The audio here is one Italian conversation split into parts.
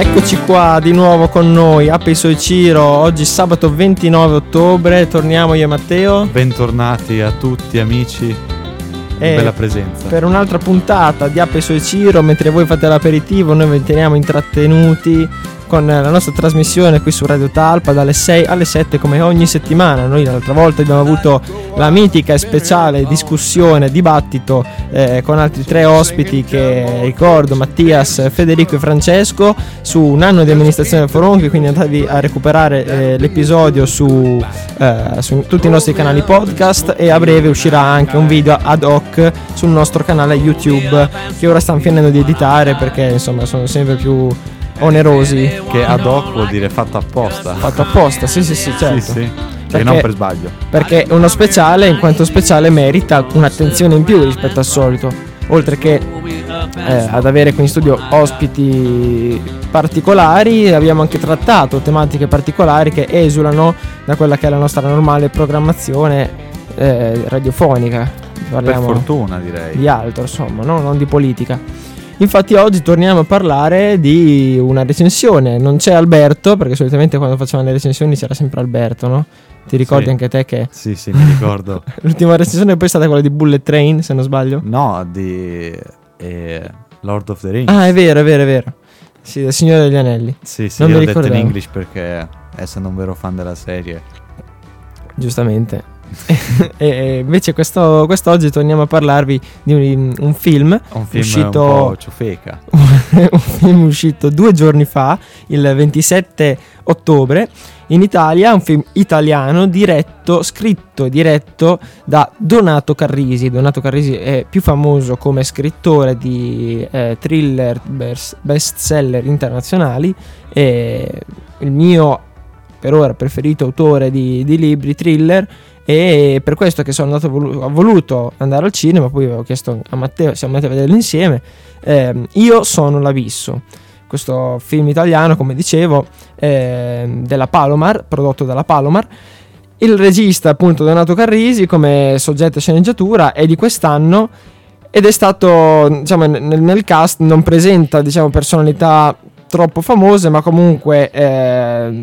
Eccoci qua di nuovo con noi, APE iSoyciro. Oggi sabato 29 ottobre, torniamo io e Matteo. Bentornati a tutti amici, bella presenza. Per un'altra puntata di APE iSoyciro, mentre voi fate l'aperitivo, noi vi teniamo intrattenuti con la nostra trasmissione qui su Radio Talpa dalle 6 alle 7 come ogni settimana. Noi l'altra volta abbiamo avuto la mitica e speciale discussione, dibattito con altri tre ospiti che ricordo, Mattias, Federico e Francesco, su un anno di amministrazione del Foronchi, quindi andatevi a recuperare l'episodio su tutti i nostri canali podcast, e a breve uscirà anche un video ad hoc sul nostro canale YouTube che ora stanno finendo di editare perché insomma sono sempre più onerosi. Che ad hoc vuol dire fatto apposta. Fatto apposta, sì, certo. Sì. Perché non per sbaglio. Perché uno speciale, in quanto speciale, merita un'attenzione in più rispetto al solito. Oltre che ad avere qui in studio ospiti particolari, abbiamo anche trattato tematiche particolari che esulano da quella che è la nostra normale programmazione radiofonica. Parliamo, per fortuna direi, di altro, insomma, no? Non di politica. Infatti oggi torniamo a parlare di una recensione. Non c'è Alberto, perché solitamente quando facevamo le recensioni c'era sempre Alberto, no? Ti ricordi sì. Anche te che... Sì, mi ricordo. L'ultima recensione poi è stata quella di Bullet Train, se non sbaglio. No, di Lord of the Rings. Ah, è vero. Sì, del Signore degli Anelli. Sì, non io l'ho detto in English perché essendo un vero fan della serie. Giustamente. E invece quest'oggi torniamo a parlarvi di un film uscito un po' ciofeca. Un film uscito 2 giorni fa, il 27 ottobre in Italia, un film italiano scritto e diretto da Donato Carrisi. Donato Carrisi è più famoso come scrittore di thriller bestseller internazionali, e il mio per ora preferito autore di libri thriller, e per questo che sono andato ho voluto andare al cinema. Poi avevo chiesto a Matteo, siamo andati a vederlo insieme, Io sono l'abisso, questo film italiano, come dicevo, della Palomar, prodotto dalla Palomar. Il regista, appunto, Donato Carrisi, come soggetto e sceneggiatura, è di quest'anno ed è stato, diciamo, nel cast non presenta, diciamo, personalità troppo famose, ma comunque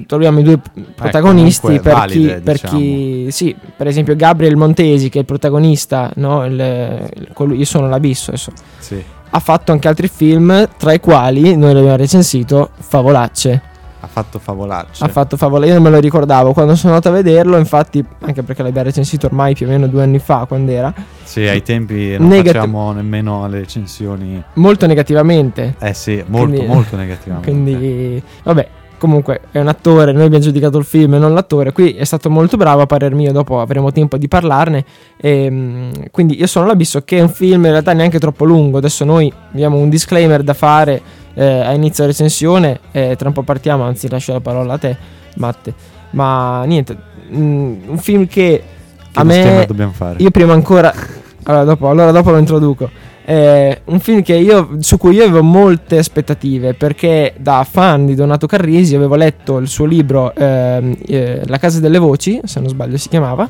troviamo i due protagonisti valide, diciamo. Sì, per esempio Gabriel Montesi, che è il protagonista, no? Io sono l'abisso, sì. Ha fatto anche altri film, tra i quali noi l'abbiamo recensito, Favolacce. Ha fatto Favolacce. Io non me lo ricordavo quando sono andato a vederlo, infatti, anche perché l'abbiamo recensito ormai più o meno 2 anni fa, quando era. Sì, ai tempi non facciamo nemmeno le recensioni. Molto negativamente. Eh sì, molto negativamente. Quindi, vabbè, comunque è un attore, noi abbiamo giudicato il film e non l'attore. Qui è stato molto bravo, a parer mio, dopo avremo tempo di parlarne. Quindi Io sono l'abisso, che è un film in realtà neanche troppo lungo. Adesso noi abbiamo un disclaimer da fare a inizio recensione, tra un po' partiamo, anzi lascio la parola a te, Matte. Ma niente, un film che a me, dobbiamo fare io prima ancora allora dopo lo introduco, un film che su cui avevo molte aspettative, perché da fan di Donato Carrisi avevo letto il suo libro La Casa delle Voci, se non sbaglio si chiamava,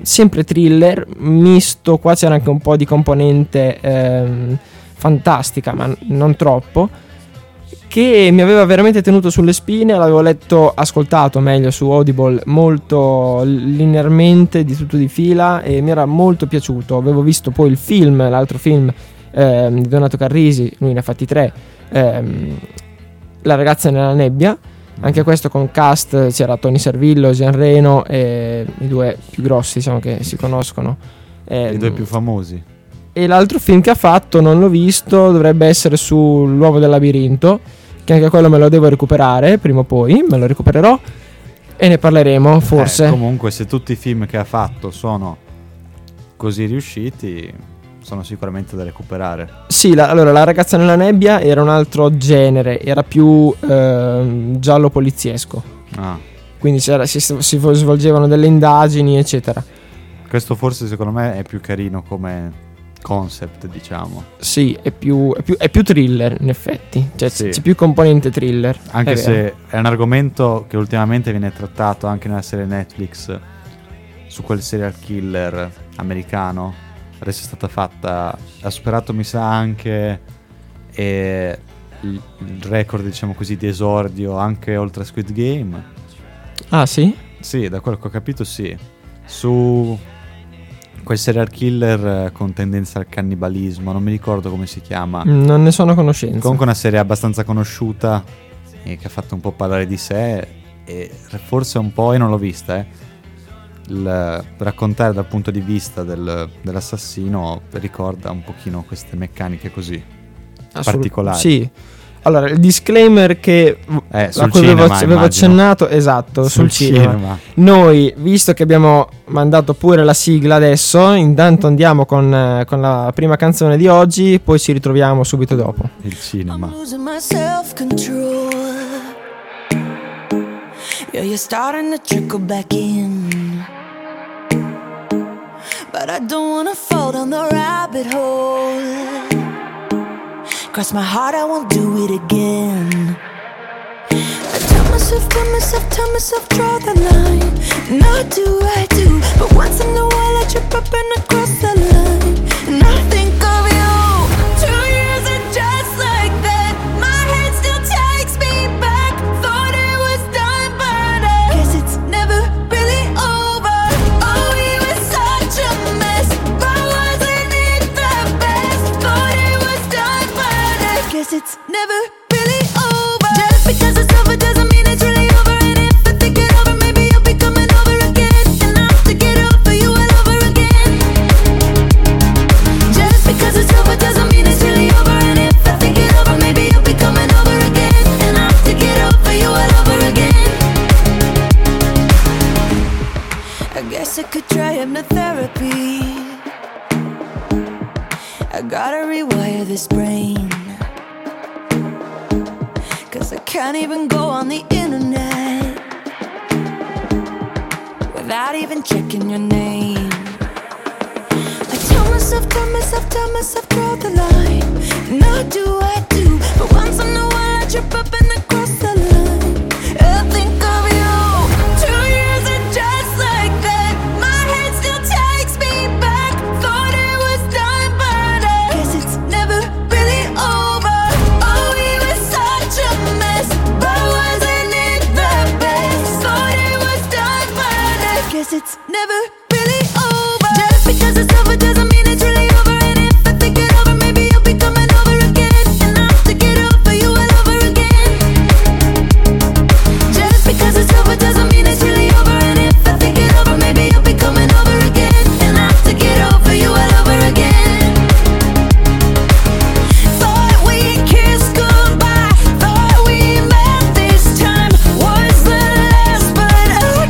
sempre thriller misto, qua c'era anche un po' di componente fantastica, ma non troppo, che mi aveva veramente tenuto sulle spine. L'avevo ascoltato meglio su Audible molto linearmente, di tutto di fila, e mi era molto piaciuto. Avevo visto poi l'altro film di Donato Carrisi, lui ne ha fatti 3, La Ragazza nella Nebbia, anche questo con cast, c'era Tony Servillo, Jean Reno, i due più grossi, diciamo, che si conoscono, i due più famosi. E l'altro film che ha fatto non l'ho visto, dovrebbe essere su L'Uovo del Labirinto, che anche quello me lo devo recuperare prima o poi, me lo recupererò e ne parleremo forse. Comunque, se tutti i film che ha fatto sono così riusciti, sono sicuramente da recuperare. Sì, allora La Ragazza nella Nebbia era un altro genere, era più giallo poliziesco. Ah. Quindi si svolgevano delle indagini, eccetera. Questo forse secondo me è più carino come concept, diciamo. Sì, è più thriller, in effetti. Cioè, sì, c'è più componente thriller. Anche se è un argomento che ultimamente viene trattato anche nella serie Netflix su quel serial killer americano. Adesso è stata fatta, ha superato mi sa anche il record, diciamo così, di esordio, anche oltre a Squid Game. Ah sì? Sì, da quello che ho capito sì. Su quel serial killer con tendenza al cannibalismo, non mi ricordo come si chiama. Non ne sono a conoscenza. Comunque una serie abbastanza conosciuta e che ha fatto un po' parlare di sé, e forse un po', io non l'ho vista, raccontare dal punto di vista dell'assassino ricorda un pochino queste meccaniche così particolari. Sì. Allora, il disclaimer che sul cinema, avevo accennato, esatto, sul cinema. Noi, visto che abbiamo mandato pure la sigla adesso, intanto andiamo con la prima canzone di oggi, poi ci ritroviamo subito dopo. Il cinema. Yeah, you're starting to trickle back in, but I don't wanna fall down the rabbit hole. Cross my heart, I won't do it again. I tell myself, draw the line. And I do, but once in a while I trip up and I cross the line. And I think of you. 2 years are just like that. My head still takes me back. Thought it was done, but I guess it's never really over. Oh, we were such a mess, but wasn't it the best? Thought it was done, but I guess it's never really over. Just because it's over doesn't mean it's really over. And if I think it over, maybe you'll be coming over again. And I'll have to get over you all over again. Just because it's over doesn't mean it's really over. And if I think it over, maybe you'll be coming over again. And I'll have to get over you all over again. I guess I could try hypnotherapy. I gotta rewire this brain. I can't even go on the internet without even checking your name. I tell myself, draw the line. And I do, but once in a while I trip up and I cross the line. I think of you. 2 years are just like that. My head still takes me back. Thought it was done, but I guess it's never really over. Oh, we were such a it's never really over. Just because it's over doesn't mean it's really over. And if I think it over, maybe you'll be coming over again. And I'll have to get over you all over again. Just because it's over doesn't mean it's really over. And if I think it over, maybe you'll be coming over again. And I'll have to get over you all over again. Thought we kissed goodbye. Thought we met this time. Was the last, but I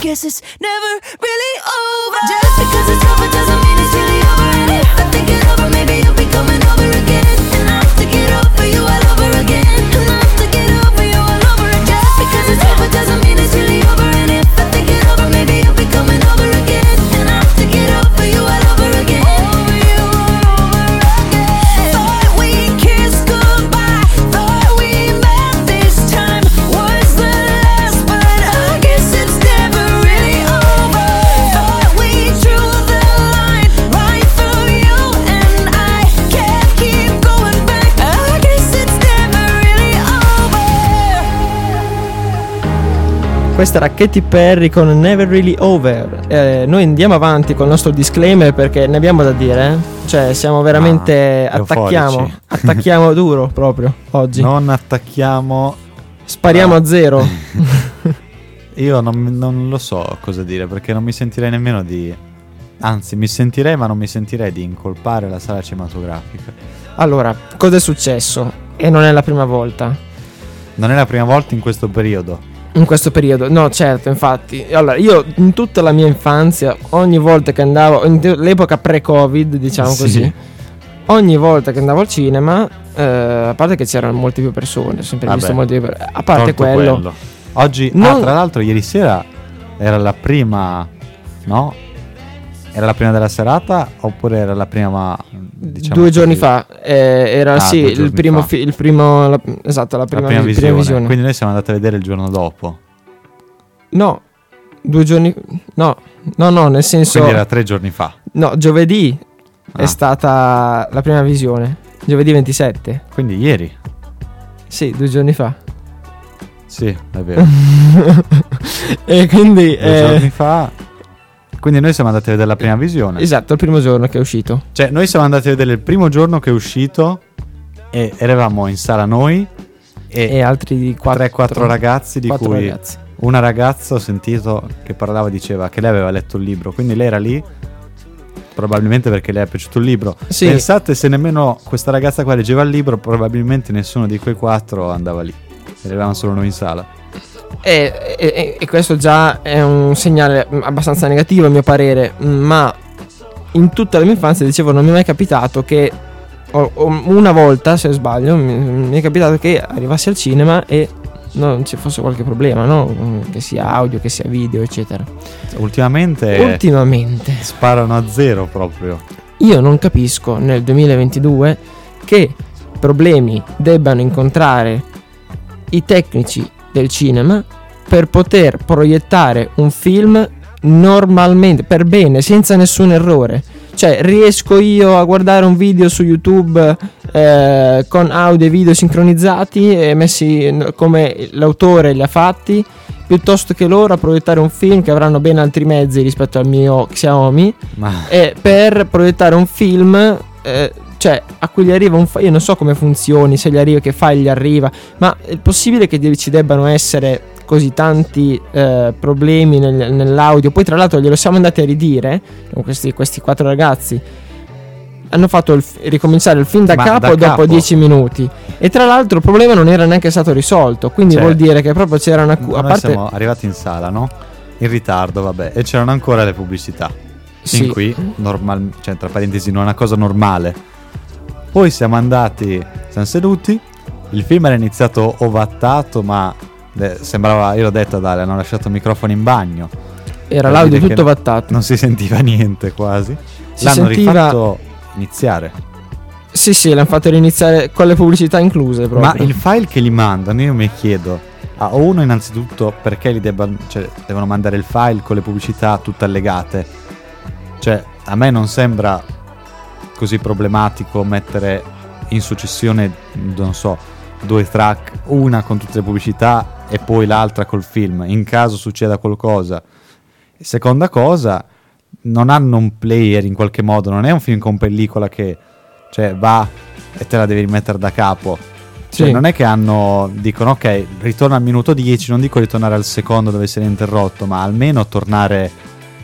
guess it's it's never really over. Just because it's over doesn't mean it's really over. And if I think it over, maybe you'll be coming over again. And I'll have to get over you all over again. And I'll have to get over you all over again. Just because it's over doesn't mean it's really over. And if I think it over, maybe you'll be coming over again. And I'll have to get over you all over again. Over you all over again. Thought we kissed goodbye. Thought we met this time. Was the Questa era Katy Perry con Never Really Over. Noi andiamo avanti con il nostro disclaimer perché ne abbiamo da dire, eh? Cioè siamo veramente attacchiamo duro proprio oggi. Non attacchiamo, spariamo a zero. Io non lo so cosa dire, perché non mi sentirei nemmeno di, anzi mi sentirei ma non mi sentirei di incolpare la sala cinematografica. Allora, cosa è successo? E non è la prima volta. Non è la prima volta in questo periodo. In questo periodo, no, certo, infatti. Allora, io in tutta la mia infanzia, ogni volta che andavo, l'epoca pre-Covid, diciamo così, ogni volta che andavo al cinema, a parte che c'erano molte più persone, ho sempre visto molte più persone, a parte quello. Oggi, tra l'altro, ieri sera era la prima, no? Era la prima della serata oppure era la prima, diciamo, due giorni fa? Era la prima visione. Quindi noi siamo andati a vedere il giorno dopo. No, 2 giorni. No, nel senso. Quindi era 3 giorni fa. No, giovedì è stata la prima visione. Giovedì 27. Quindi ieri. Sì, 2 giorni fa. Sì, è vero. E quindi 2 giorni fa. Quindi noi siamo andati a vedere la prima visione. Esatto, il primo giorno che è uscito. Cioè, noi siamo andati a vedere il primo giorno che è uscito e eravamo in sala noi e altri 4 ragazzi, di cui una ragazza, ho sentito che parlava, diceva che lei aveva letto il libro, quindi lei era lì probabilmente perché le è piaciuto il libro. Sì. Pensate se nemmeno questa ragazza qua leggeva il libro, probabilmente nessuno di quei 4 andava lì. Eravamo solo noi in sala. E questo già è un segnale abbastanza negativo a mio parere, ma in tutta la mia infanzia, dicevo, non mi è mai capitato che una volta, se sbaglio, mi è capitato che arrivassi al cinema e non ci fosse qualche problema, no? Che sia audio, che sia video, eccetera. Ultimamente sparano a zero proprio. Io non capisco nel 2022 che problemi debbano incontrare i tecnici del cinema per poter proiettare un film normalmente, per bene, senza nessun errore. Cioè, riesco io a guardare un video su YouTube con audio e video sincronizzati e messi come l'autore li ha fatti, piuttosto che loro a proiettare un film che avranno ben altri mezzi rispetto al mio Xiaomi per proiettare un film, cioè a cui gli arriva un io non so come funzioni, se gli arriva, che file gli arriva, ma è possibile che ci debbano essere così tanti problemi nell'audio? Poi tra l'altro glielo siamo andati a ridire con questi 4 ragazzi, hanno fatto ricominciare il film da capo dopo 10 minuti, e tra l'altro il problema non era neanche stato risolto, quindi vuol dire che proprio c'era una a parte... Siamo arrivati in sala, no? In ritardo, vabbè, e c'erano ancora le pubblicità fin qui, cioè tra parentesi non è una cosa normale. Poi siamo seduti, il film era iniziato ovattato, ma sembrava, io l'ho detto ad Ale, hanno lasciato il microfono in bagno. Era l'audio tutto ovattato. Non si sentiva niente quasi. Rifatto iniziare. Sì, l'hanno fatto riniziare con le pubblicità incluse proprio. Ma il file che li mandano, io mi chiedo, a uno innanzitutto perché li devono mandare il file con le pubblicità tutte allegate. Cioè, a me non sembra così problematico mettere in successione, non so, 2 track, una con tutte le pubblicità e poi l'altra col film, in caso succeda qualcosa. Seconda cosa, non hanno un player in qualche modo, non è un film con pellicola che, cioè, va e te la devi rimettere da capo. Cioè, non è che dicono ok, ritorna al minuto 10, non dico ritornare al secondo dove si era interrotto, ma almeno tornare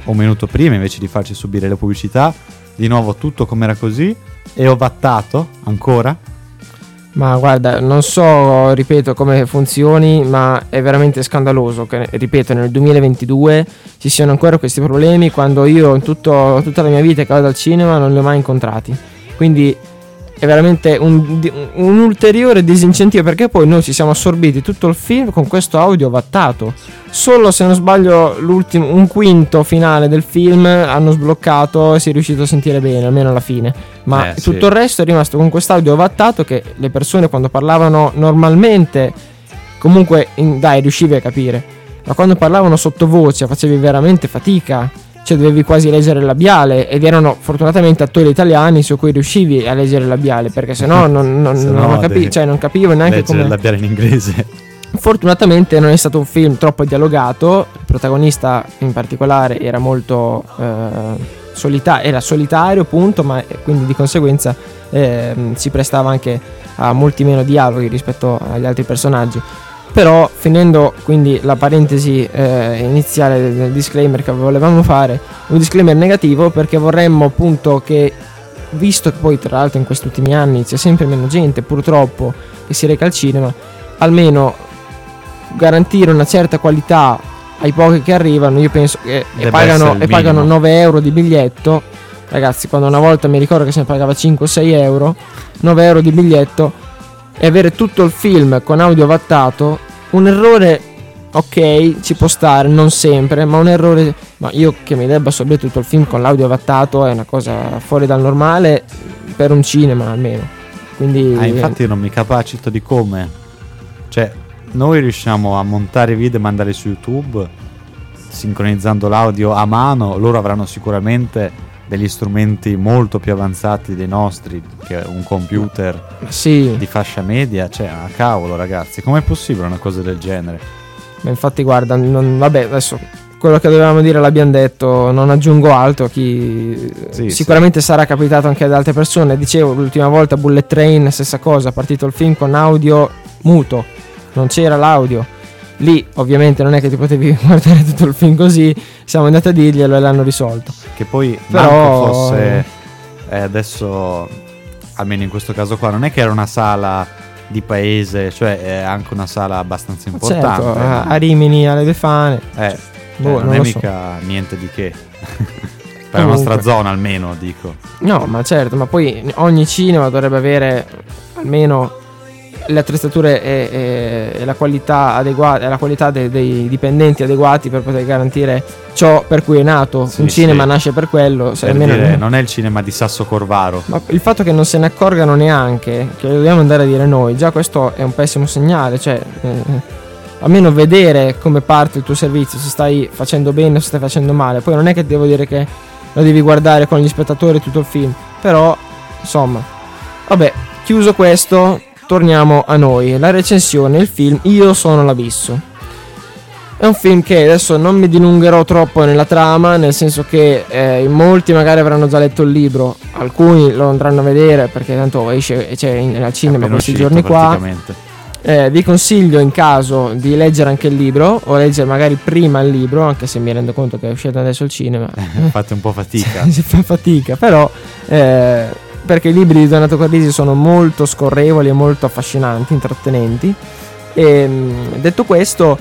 un minuto prima invece di farci subire le pubblicità. Di nuovo tutto com'era così e ovattato ancora. Ma guarda, non so, ripeto, come funzioni, ma è veramente scandaloso che, ripeto, nel 2022 ci siano ancora questi problemi, quando io in tutta la mia vita che vado al cinema non li ho mai incontrati. Quindi è veramente un ulteriore disincentivo, perché poi noi ci siamo assorbiti tutto il film con questo audio ovattato. Solo, se non sbaglio, un quinto finale del film hanno sbloccato e si è riuscito a sentire bene, almeno alla fine. Ma tutto il resto è rimasto con quest'audio ovattato che le persone quando parlavano normalmente comunque riuscivi a capire. Ma quando parlavano sottovoce facevi veramente fatica. Cioè dovevi quasi leggere il labiale, ed erano fortunatamente attori italiani su cui riuscivi a leggere il labiale, perché sennò non capivo neanche come leggere il labiale in inglese. Fortunatamente non è stato un film troppo dialogato, il protagonista in particolare era molto solitario, punto, ma quindi di conseguenza si prestava anche a molti meno dialoghi rispetto agli altri personaggi. Però, finendo quindi la parentesi iniziale del disclaimer che volevamo fare, un disclaimer negativo, perché vorremmo appunto che, visto che poi tra l'altro in questi ultimi anni c'è sempre meno gente purtroppo che si reca al cinema, almeno garantire una certa qualità ai pochi che arrivano. Io penso che pagano 9 euro di biglietto, ragazzi, quando una volta mi ricordo che se ne pagava 5 o 6 euro, 9 euro di biglietto, e avere tutto il film con audio vattato, un errore ok ci può stare, non sempre, ma un errore, ma io che mi debba sorbire tutto il film con l'audio vattato è una cosa fuori dal normale per un cinema almeno. Quindi infatti non mi capacito di come, cioè, noi riusciamo a montare video e mandarli su YouTube sincronizzando l'audio a mano. Loro avranno sicuramente degli strumenti molto più avanzati dei nostri, che un computer di fascia media. Cioè, ah, cavolo, ragazzi, com'è possibile una cosa del genere? Ma infatti, guarda, vabbè, adesso quello che dovevamo dire l'abbiamo detto, non aggiungo altro. Sicuramente sarà capitato anche ad altre persone. Dicevo, l'ultima volta Bullet Train, stessa cosa, è partito il film con audio muto, non c'era l'audio. Lì ovviamente non è che ti potevi guardare tutto il film così, siamo andati a dirglielo e l'hanno risolto. Che poi però fosse adesso, almeno in questo caso qua, non è che era una sala di paese, cioè è anche una sala abbastanza importante, certo, a Rimini, alle Defane, non è mica niente di che. Per la nostra zona almeno, dico. No, ma certo, ma poi ogni cinema dovrebbe avere almeno le attrezzature e la qualità adeguata, la qualità dei dipendenti adeguati per poter garantire ciò per cui è nato. Cinema nasce per quello, per dire, non è il cinema di Sasso Corvaro. Ma il fatto che non se ne accorgano neanche, che lo dobbiamo andare a dire noi, già questo è un pessimo segnale. Cioè, almeno vedere come parte il tuo servizio, se stai facendo bene o se stai facendo male. Poi non è che devo dire che lo devi guardare con gli spettatori tutto il film, però insomma, vabbè, chiuso questo, torniamo a noi. La recensione, il film Io sono l'abisso. È un film che adesso non mi dilungherò troppo nella trama, nel senso che molti magari avranno già letto il libro, alcuni lo andranno a vedere perché tanto esce al cinema questi giorni qua. Vi consiglio in caso di leggere anche il libro, o leggere magari prima il libro, anche se mi rendo conto che è uscito adesso il cinema. Fate un po' fatica. Si fa fatica, però... perché i libri di Donato Carrisi sono molto scorrevoli e molto affascinanti, intrattenenti. E detto questo,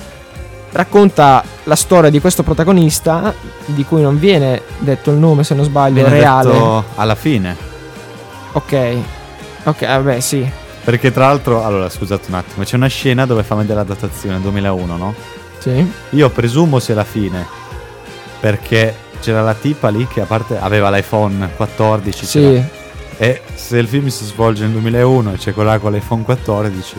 racconta la storia di questo protagonista, di cui non viene detto il nome, se non sbaglio, viene reale detto alla fine. Ok, vabbè, sì, perché tra l'altro, allora, scusate un attimo, c'è una scena dove fa vedere la datazione 2001, no? Sì. Io presumo sia la fine, perché c'era la tipa lì che a parte aveva l'iPhone 14, sì, c'era. E se il film si svolge nel 2001 e c'è quella con l'iPhone 14,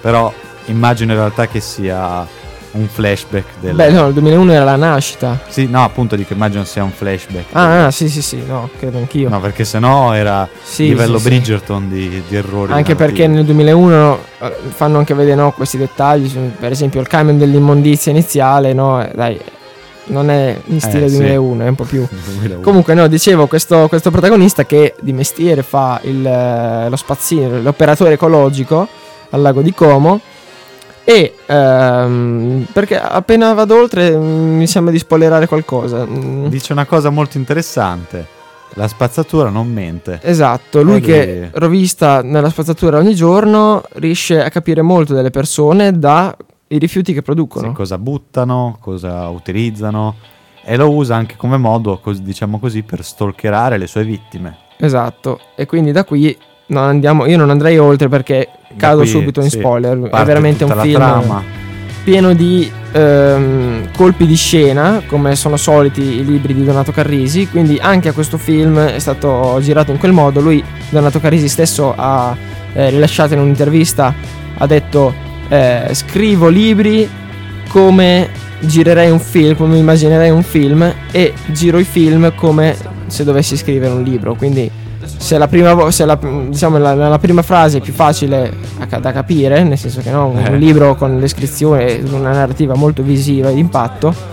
però immagino in realtà che sia un flashback del... Beh, no, il 2001 era la nascita. Sì, no, appunto, dico, immagino sia un flashback. Ah, sì, no, credo anch'io. No, perché sennò era livello Bridgerton. Di errori. Anche perché nel 2001 fanno anche vedere, no, questi dettagli, per esempio il camion dell'immondizia iniziale, no, dai... non è in stile 2001, è un po' più 2001. Comunque, no, dicevo, questo protagonista che di mestiere fa lo spazzino, l'operatore ecologico al lago di Como, e perché appena vado oltre mi sembra di spoilerare qualcosa. Dice una cosa molto interessante: la spazzatura non mente. Esatto, lui che rovista nella spazzatura ogni giorno riesce a capire molto delle persone da i rifiuti che producono, cosa buttano, cosa utilizzano, e lo usa anche come modo, diciamo così, per stalkerare le sue vittime. Esatto, e quindi da qui io non andrei oltre perché cado subito in spoiler. È veramente un film pieno di colpi di scena, come sono soliti i libri di Donato Carrisi, quindi anche a questo film è stato girato in quel modo. Lui, Donato Carrisi stesso, ha rilasciato in un'intervista, ha detto: scrivo libri come girerei un film, come immaginerei un film, e giro i film come se dovessi scrivere un libro. Quindi se la prima la prima frase è più facile da capire, nel senso che no, un libro con descrizione, una narrativa molto visiva e d'impatto.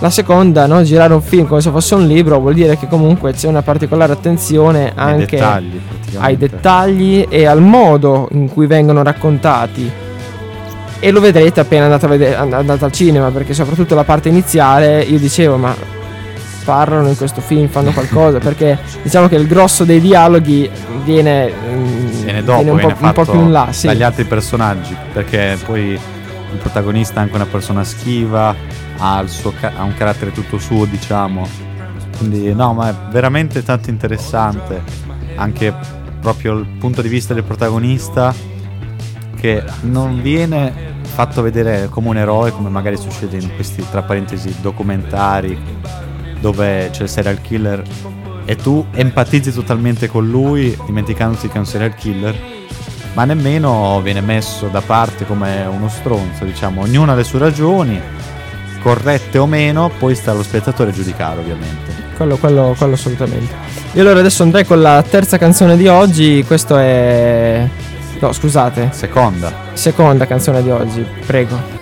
La seconda, no, girare un film come se fosse un libro, vuol dire che comunque c'è una particolare attenzione anche ai dettagli e al modo in cui vengono raccontati. E lo vedrete appena andate al cinema, perché soprattutto la parte iniziale io dicevo, ma parlano in questo film, fanno qualcosa, perché diciamo che il grosso dei dialoghi viene un po' più in là, sì, dagli altri personaggi, perché poi il protagonista è anche una persona schiva, ha un carattere tutto suo, diciamo. Quindi no, ma è veramente tanto interessante anche proprio il punto di vista del protagonista, che non viene fatto vedere come un eroe, come magari succede in questi, tra parentesi, documentari dove c'è il serial killer e tu empatizzi totalmente con lui, dimenticandoti che è un serial killer, ma nemmeno viene messo da parte come uno stronzo, diciamo. Ognuno ha le sue ragioni, corrette o meno, poi sta allo spettatore giudicare, ovviamente. Quello assolutamente. Io allora adesso andrei con la terza canzone di oggi. Questo è... no, scusate, seconda canzone di oggi, prego.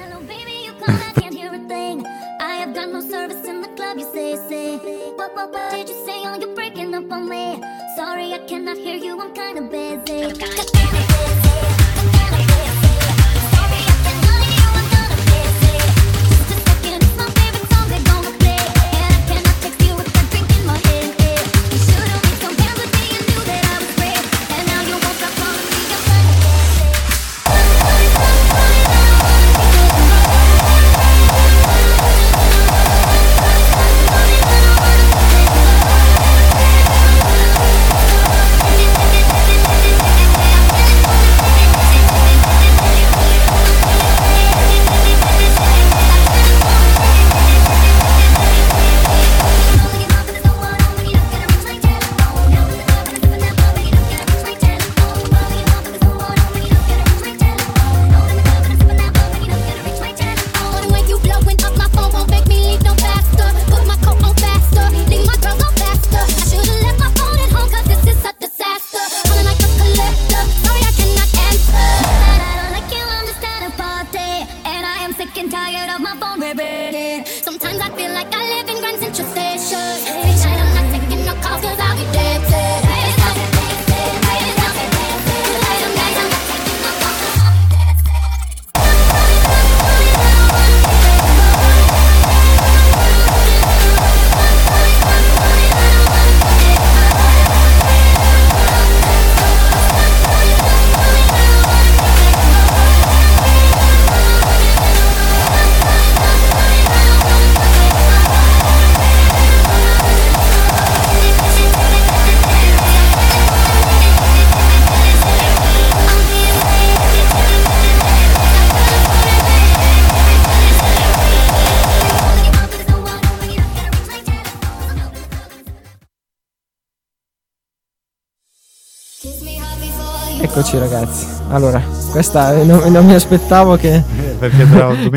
Eccoci ragazzi, allora questa non mi aspettavo che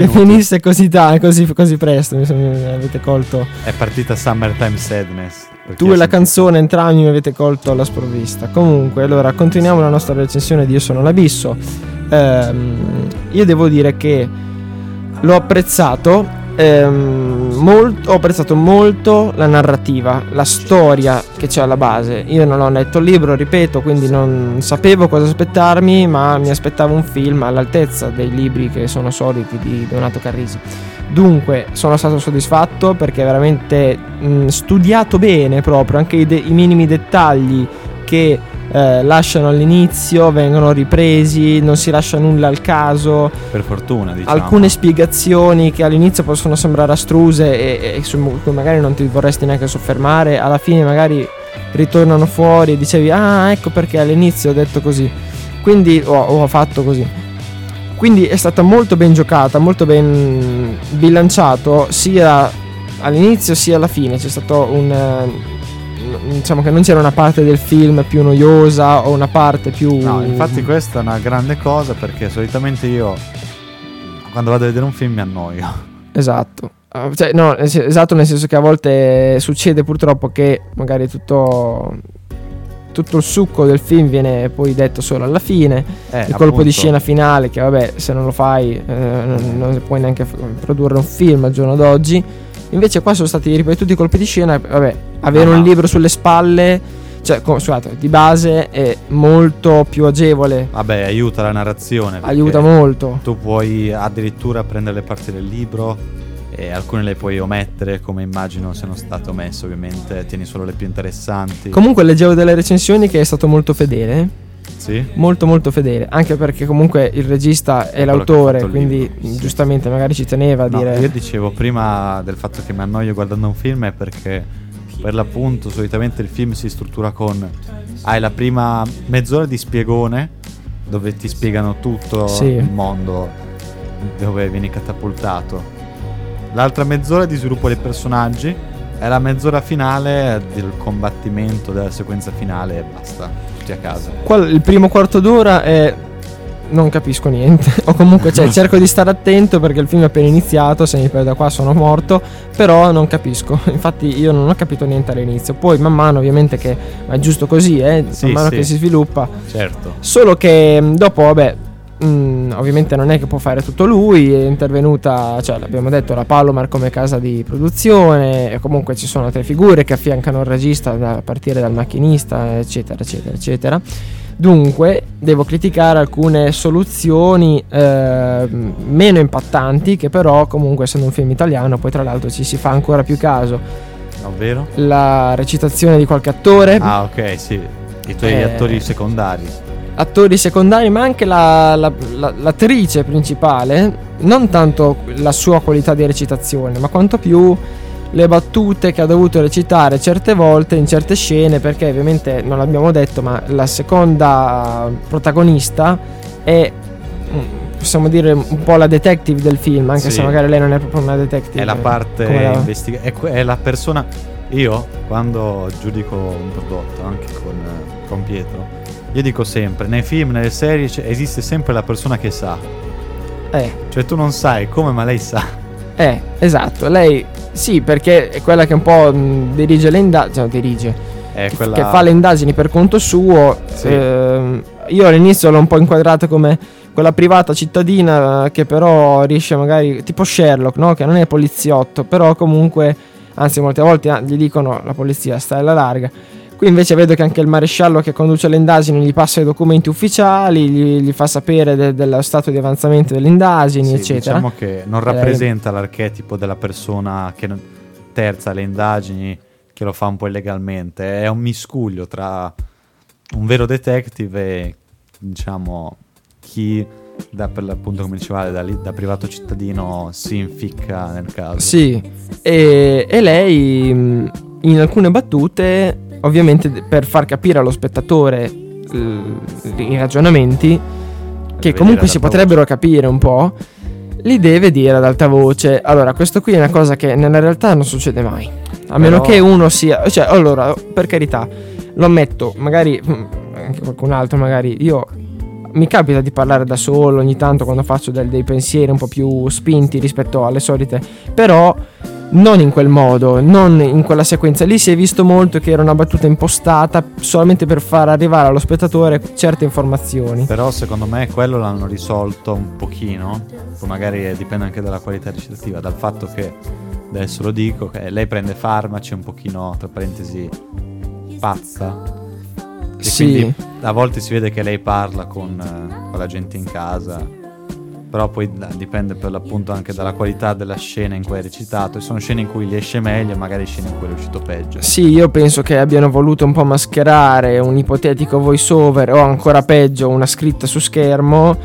finisse così presto, avete colto. È partita Summertime Sadness. Tu e la canzone entrambi mi avete colto alla sprovvista. Comunque, allora continuiamo la nostra recensione di Io sono l'abisso. Io devo dire che l'ho apprezzato, ho apprezzato molto la narrativa, la storia che c'è alla base. Io non ho letto il libro, ripeto, quindi non sapevo cosa aspettarmi, ma mi aspettavo un film all'altezza dei libri che sono soliti di Donato Carrisi. Dunque sono stato soddisfatto perché è veramente studiato bene, proprio anche i minimi dettagli che lasciano all'inizio vengono ripresi, non si lascia nulla al caso, per fortuna, diciamo. Alcune spiegazioni che all'inizio possono sembrare astruse e su cui magari non ti vorresti neanche soffermare, alla fine magari ritornano fuori e dicevi ah, ecco perché all'inizio ho detto così, quindi ho fatto così. Quindi è stata molto ben giocata, molto ben bilanciato sia all'inizio sia alla fine. C'è stato diciamo che non c'era una parte del film più noiosa o una parte più... No, infatti questa è una grande cosa, perché solitamente io quando vado a vedere un film mi annoio. Esatto, cioè, no, esatto, nel senso che a volte succede purtroppo che magari tutto tutto il succo del film viene poi detto solo alla fine, il colpo appunto di scena finale, che vabbè, se non lo fai non puoi neanche produrre un film al giorno d'oggi. Invece qua sono stati ripetuti i colpi di scena, vabbè, avere un libro sulle spalle, cioè, scusate, di base è molto più agevole. Vabbè, aiuta la narrazione. Aiuta molto. Tu puoi addirittura prendere le parti del libro e alcune le puoi omettere, come immagino siano state omesse, ovviamente. Tieni solo le più interessanti. Comunque leggevo delle recensioni che è stato molto fedele. Sì. Molto molto fedele, anche perché comunque il regista è l'autore, quindi libro, giustamente magari ci teneva a dire. Io dicevo prima del fatto che mi annoio guardando un film, è perché per l'appunto solitamente il film si struttura con la prima mezz'ora di spiegone dove ti spiegano tutto il mondo dove vieni catapultato, l'altra mezz'ora di sviluppo dei personaggi e la mezz'ora finale del combattimento, della sequenza finale, e basta, tutti a casa. Il primo quarto d'ora è non capisco niente o comunque cerco di stare attento perché il film è appena iniziato, se mi perdo da qua sono morto, però non capisco, infatti io non ho capito niente all'inizio, poi man mano ovviamente che ma è giusto così, che si sviluppa, certo, solo che dopo vabbè, ovviamente non è che può fare tutto lui, è intervenuta, cioè l'abbiamo detto, la Palomar come casa di produzione, e comunque ci sono altre figure che affiancano il regista a partire dal macchinista, eccetera eccetera eccetera. Dunque devo criticare alcune soluzioni meno impattanti, che però comunque essendo un film italiano poi tra l'altro ci si fa ancora più caso. Ovvero? La recitazione di qualche attore. Ah ok, sì, i tuoi attori secondari. Attori secondari, ma anche l'attrice principale, non tanto la sua qualità di recitazione, ma quanto più le battute che ha dovuto recitare certe volte in certe scene, perché ovviamente non l'abbiamo detto, ma la seconda protagonista è, possiamo dire, un po' la detective del film, anche se magari lei non è proprio una detective. È la parte investigativa, è la persona. Io quando giudico un prodotto, anche con Pietro, io dico sempre, nei film, nelle serie esiste sempre la persona che sa, cioè tu non sai come, ma lei sa. Esatto, lei sì, perché è quella che un po' dirige le indagini, cioè che fa le indagini per conto suo. Io all'inizio l'ho un po' inquadrata come quella privata cittadina che però riesce magari, tipo Sherlock, no? Che non è poliziotto, però comunque, anzi molte volte gli dicono la polizia sta alla larga. Qui invece vedo che anche il maresciallo che conduce le indagini gli passa i documenti ufficiali, gli fa sapere dello stato di avanzamento delle indagini, eccetera. Diciamo che non rappresenta l'archetipo della persona che terza le indagini, che lo fa un po' illegalmente. È un miscuglio tra un vero detective e, diciamo, chi per l'appunto, come diceva, da privato cittadino si inficca nel caso. Sì, e lei in alcune battute, ovviamente per far capire allo spettatore i ragionamenti che comunque si potrebbero capire un po', li deve dire ad alta voce. Allora, questo qui è una cosa che nella realtà non succede mai, a meno che uno sia, cioè, allora, per carità, lo ammetto, magari anche qualcun altro, magari io mi capita di parlare da solo ogni tanto quando faccio dei pensieri un po' più spinti rispetto alle solite, però non in quel modo, non in quella sequenza lì. Si è visto molto che era una battuta impostata solamente per far arrivare allo spettatore certe informazioni. Però secondo me quello l'hanno risolto un pochino, poi magari dipende anche dalla qualità recitativa, dal fatto che, adesso lo dico, che lei prende farmaci un pochino, tra parentesi, pazza, e quindi a volte si vede che lei parla con la gente in casa. Però poi dipende per l'appunto anche dalla qualità della scena in cui è recitato. Ci sono scene in cui gli esce meglio e magari scene in cui è uscito peggio. Sì, io penso che abbiano voluto un po' mascherare un ipotetico voice over, o ancora peggio una scritta su schermo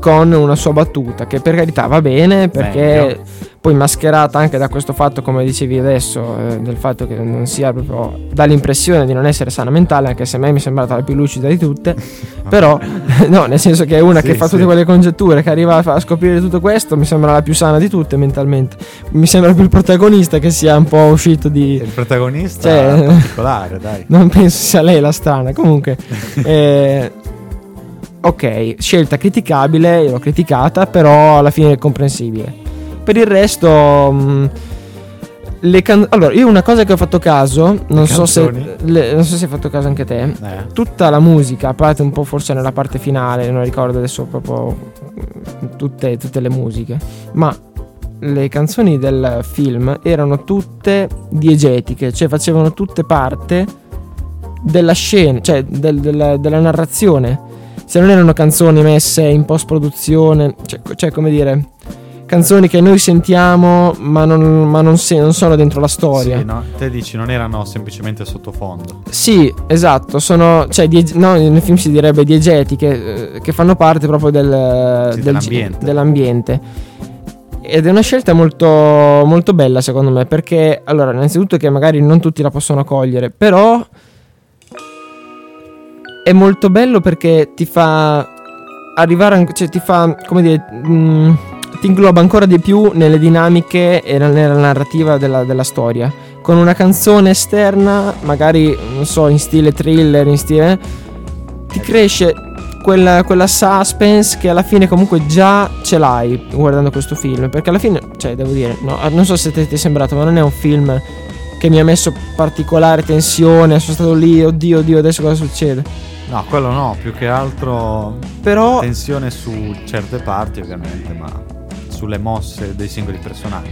con una sua battuta, che per carità va bene, perché poi mascherata anche da questo fatto, come dicevi adesso, del fatto che non sia proprio, dà l'impressione di non essere sana mentale, anche se a me mi è sembrata la più lucida di tutte però no, nel senso che è una che fa tutte quelle congetture, che arriva a scoprire tutto questo, mi sembra la più sana di tutte mentalmente. Mi sembra più il protagonista che sia un po' uscito di, il protagonista, cioè, è particolare, dai, non penso sia lei la strana, comunque ok, scelta criticabile, io l'ho criticata, però alla fine è comprensibile. Per il resto Allora, io una cosa che ho fatto caso, non so se hai fatto caso anche te, tutta la musica, a parte un po' forse nella parte finale, non ricordo adesso proprio tutte le musiche, ma le canzoni del film erano tutte diegetiche, cioè facevano tutte parte della scena, cioè della narrazione, se non erano canzoni messe in post-produzione, cioè come dire, canzoni che noi sentiamo ma non sono dentro la storia. Sì, no? Te dici non erano semplicemente sottofondo. Sì, esatto, sono, cioè nel film si direbbe diegetiche, che fanno parte proprio dell'ambiente. Ed è una scelta molto, molto bella secondo me, perché allora innanzitutto che magari non tutti la possono cogliere, però è molto bello perché ti fa arrivare, cioè ti fa, come dire, ti ingloba ancora di più nelle dinamiche e nella narrativa della storia, con una canzone esterna, magari non so, in stile thriller, in stile, ti cresce quella suspense che alla fine comunque già ce l'hai guardando questo film, perché alla fine, cioè devo dire, no, non so se ti è sembrato, ma non è un film che mi ha messo particolare tensione, sono stato lì, oddio adesso cosa succede. No, quello no, più che altro però tensione su certe parti ovviamente, ma sulle mosse dei singoli personaggi.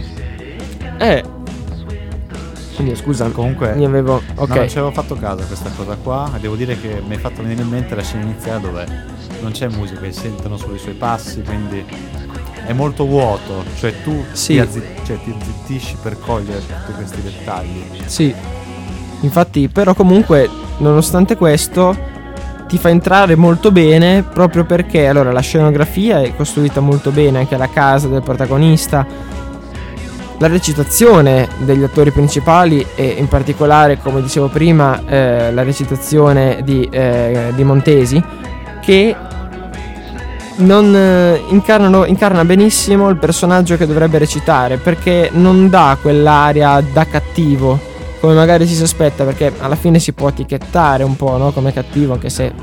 Quindi scusa, comunque mi avevo, okay, non ci avevo fatto caso a questa cosa qua. Devo dire che mi hai fatto venire in mente la scena iniziale dove non c'è musica, si sentono solo i suoi passi, quindi è molto vuoto. Cioè tu ti zittisci per cogliere tutti questi dettagli. Sì, infatti, però comunque nonostante questo ti fa entrare molto bene, proprio perché allora la scenografia è costruita molto bene, anche la casa del protagonista, la recitazione degli attori principali e in particolare, come dicevo prima, la recitazione di Montesi, che non incarna benissimo il personaggio che dovrebbe recitare, perché non dà quell'aria da cattivo come magari ci si aspetta, perché alla fine si può etichettare un po', no, come cattivo, anche se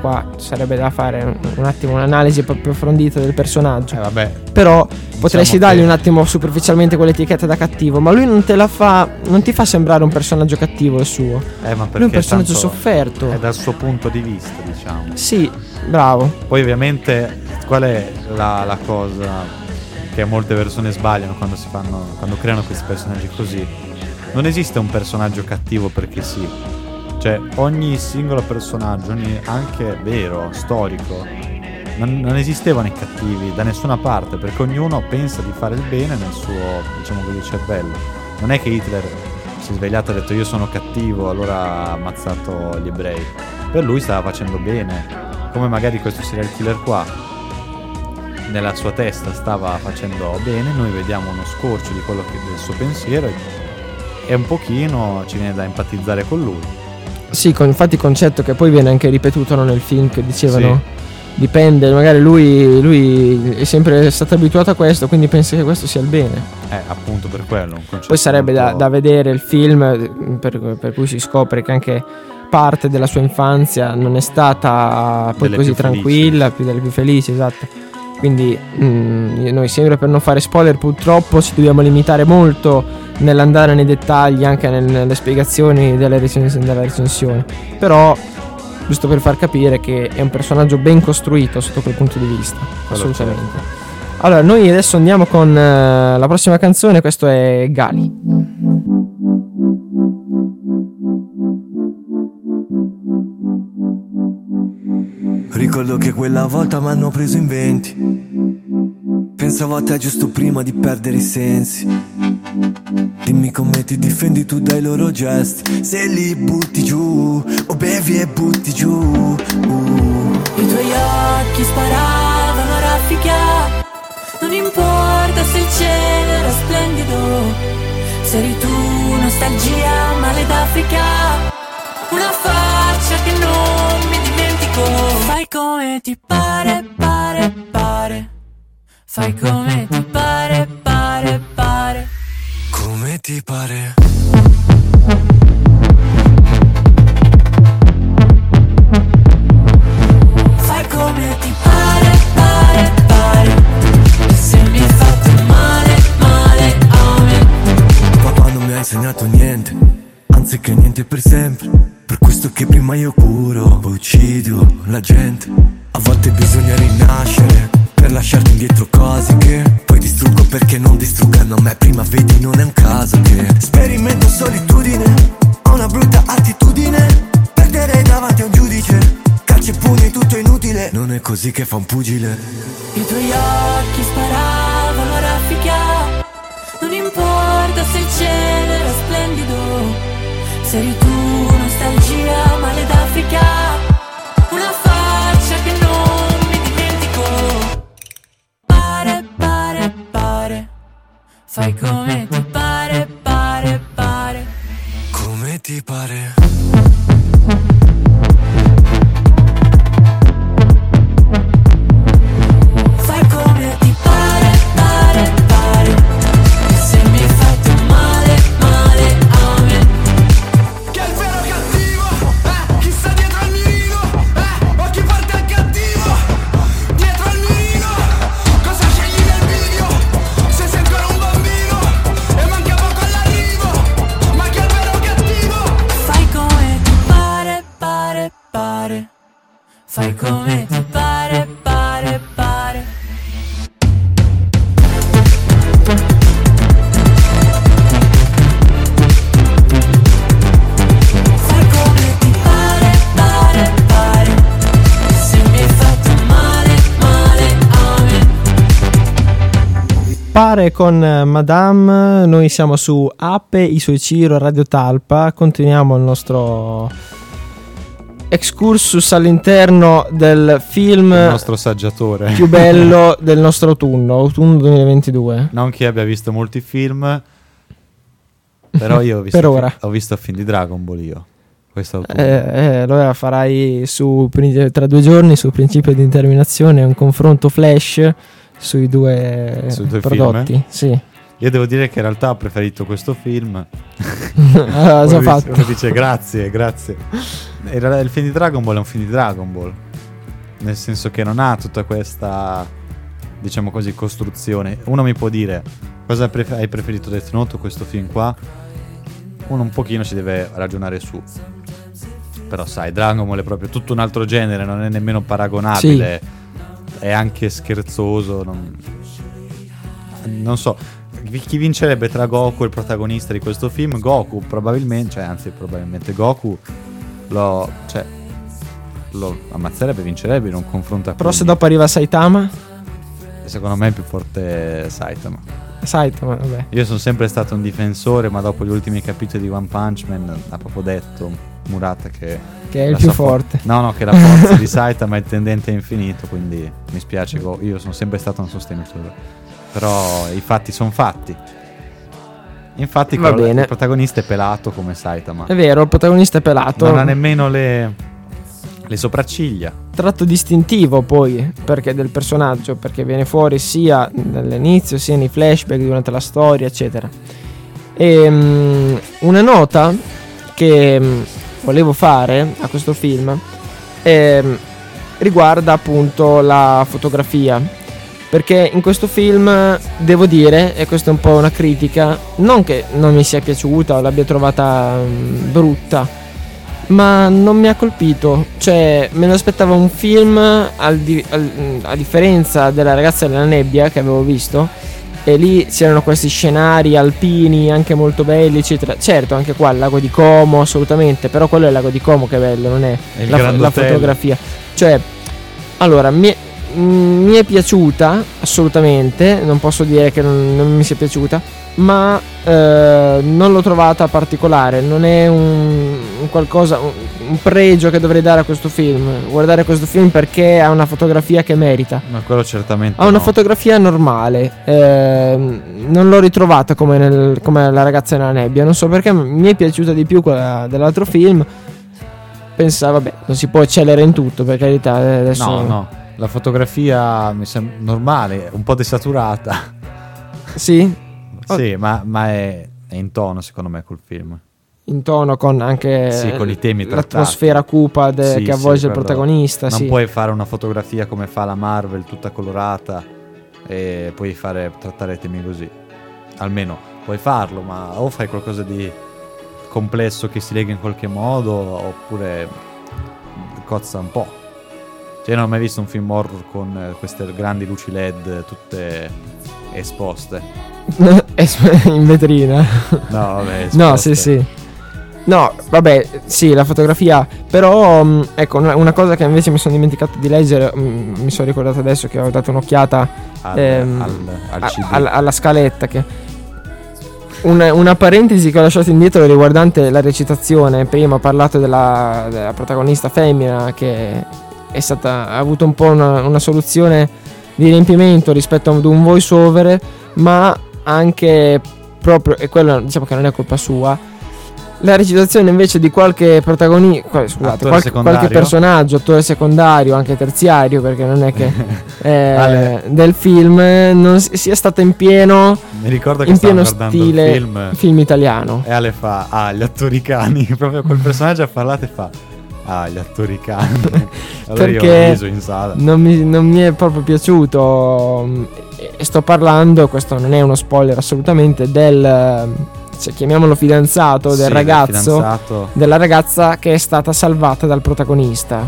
qua sarebbe da fare un attimo un'analisi proprio approfondita del personaggio. Vabbè, però diciamo potresti dargli un attimo superficialmente quell'etichetta da cattivo, ma lui non te la fa, non ti fa sembrare un personaggio cattivo il suo. Ma perché lui è un personaggio sofferto. È dal suo punto di vista, diciamo. Sì, bravo. Poi ovviamente qual è la cosa che molte persone sbagliano quando creano questi personaggi così? Non esiste un personaggio cattivo perché sì, cioè ogni singolo personaggio, anche vero, storico, non esistevano i cattivi da nessuna parte, perché ognuno pensa di fare il bene nel suo, diciamo così, cervello. Non è che Hitler si è svegliato e ha detto io sono cattivo, allora ha ammazzato gli ebrei. Per lui stava facendo bene, come magari questo serial killer qua nella sua testa stava facendo bene, noi vediamo uno scorcio di quello che del suo pensiero e un pochino ci viene da empatizzare con lui. Sì, infatti il concetto che poi viene anche ripetuto, no, nel film, che dicevano sì, dipende, magari lui è sempre stato abituato a questo, quindi pensa che questo sia il bene. Appunto per quello. Un concetto poi sarebbe molto da vedere il film, per cui si scopre che anche parte della sua infanzia non è stata poi così tranquilla, più delle più felici, esatto. Quindi noi sempre, per non fare spoiler purtroppo, ci dobbiamo limitare molto nell'andare nei dettagli, anche nelle spiegazioni della recensione, però giusto per far capire che è un personaggio ben costruito sotto quel punto di vista. Assolutamente. Allora noi adesso andiamo con la prossima canzone, questo è Gali. Ricordo che quella volta mi hanno preso in 20. Pensavo a te giusto prima di perdere i sensi. Dimmi come ti difendi tu dai loro gesti, se li butti giù o bevi e butti giù. I tuoi occhi sparavano a raffica, non importa se il cielo era splendido, se eri tu nostalgia male d'Africa, una faccia che non mi dimentico. Fai come ti pare, pare, pare. Fai come ti pare, pare, pare. Come ti pare. Fai come ti pare, pare, pare. Se mi hai fatto male, male a me. Papà non mi ha che niente è per sempre, per questo che prima io curo, poi uccido la gente. A volte bisogna rinascere per lasciarti indietro cose che poi distruggo perché non distruggano a me. Prima vedi, non è un caso che sperimento solitudine, ho una brutta attitudine, perderei davanti a un giudice, calci e pugni tutto inutile, non è così che fa un pugile. I tuoi occhi sparavano a raffica, non importa se il cielo era splendido, se eri tu nostalgia male d'Africa, una faccia che non mi dimentico. Pare, pare, pare, fai come ti pare, pare, pare, come ti pare. Fai come ti pare, pare, pare. Fai come ti pare, pare, pare. Se mi hai fatto male, male a me. Pare con Madame. Noi siamo su APE iSoyciro Radio Talpa. Continuiamo il nostro excursus all'interno del film, il nostro saggiatore più bello del nostro autunno 2022. Non che abbia visto molti film, però io ho visto, ho visto film di Dragon Ball io quest'autunno. Allora farai tra 2 giorni su Principio di Interminazione un confronto flash sui due prodotti film. Sì. Io devo dire che in realtà ho preferito questo film. Allora, già fatto. Dice grazie. Il film di Dragon Ball è un film di Dragon Ball, nel senso che non ha tutta questa, diciamo così, costruzione. Uno mi può dire, cosa hai preferito Death Note o questo film qua? Uno un pochino ci deve ragionare su. Però sai, Dragon Ball è proprio tutto un altro genere, non è nemmeno paragonabile. Sì. È anche scherzoso. Non so. Chi vincerebbe tra Goku e il protagonista di questo film? Goku probabilmente Goku lo ammazzerebbe, vincerebbe in un confronto. Però se dopo arriva Saitama? Secondo me è più forte Saitama, vabbè. Io sono sempre stato un difensore, ma dopo gli ultimi capitoli di One Punch Man ha proprio detto Murata che è il più forte. No, che la forza di Saitama è tendente a infinito, quindi mi spiace Goku. Io sono sempre stato un sostenitore. Però i fatti sono fatti. Infatti il protagonista è pelato come Saitama. È vero, il protagonista è pelato. Non ha nemmeno le sopracciglia. Tratto distintivo poi perché del personaggio, perché viene fuori sia dall'inizio sia nei flashback durante la storia, eccetera. E una nota che volevo fare a questo film riguarda appunto la fotografia. Perché in questo film, devo dire, e questa è un po' una critica, non che non mi sia piaciuta o l'abbia trovata brutta, ma non mi ha colpito. Cioè, me lo aspettavo un film, a differenza della Ragazza nella Nebbia che avevo visto, e lì c'erano questi scenari alpini anche molto belli, eccetera. Certo, anche qua il lago di Como, assolutamente, però quello è il lago di Como che è bello, non è la fotografia. Cioè, allora, mi è piaciuta assolutamente, non posso dire che non mi sia piaciuta, ma non l'ho trovata particolare, non è un pregio che dovrei dare a questo film, guardare questo film perché ha una fotografia che merita. Ma quello certamente ha una fotografia normale, non l'ho ritrovata come La Ragazza nella Nebbia, non so perché mi è piaciuta di più quella dell'altro film. Pensavo, vabbè, non si può eccellere in tutto, per carità, adesso no. La fotografia mi sembra normale, un po' desaturata. Sì? Sì, ma è in tono secondo me col film. In tono con anche con i temi trattati. L'atmosfera cupa che avvolge il protagonista. Non puoi fare una fotografia come fa la Marvel, tutta colorata, e puoi trattare temi così. Almeno puoi farlo, ma o fai qualcosa di complesso che si lega in qualche modo, oppure cozza un po'. Cioè, non ho mai visto un film horror con queste grandi luci LED tutte esposte. In vetrina? No, vabbè, esposte. No, sì, sì. No, vabbè, sì, la fotografia. Però, ecco, una cosa che invece mi sono dimenticato di leggere, mi sono ricordato adesso che ho dato un'occhiata alla scaletta che... Una parentesi che ho lasciato indietro riguardante la recitazione. Prima ho parlato della protagonista femmina che è stata, ha avuto un po' una soluzione di riempimento rispetto ad un voice over, ma anche proprio, e quello diciamo che non è colpa sua, la recitazione invece di qualche protagonista, scusate, qualche personaggio, attore secondario, anche terziario, perché non è che vale. Del film non sia stata in pieno. Mi ricordo che stavo guardando il film italiano, e Ale fa gli attori cani, proprio quel personaggio ha parlato e fa gli attori cani. Allora perché io ho riso in sala, non mi è proprio piaciuto. E sto parlando, questo non è uno spoiler assolutamente, del, cioè, chiamiamolo fidanzato, del ragazzo, fidanzato della ragazza che è stata salvata dal protagonista,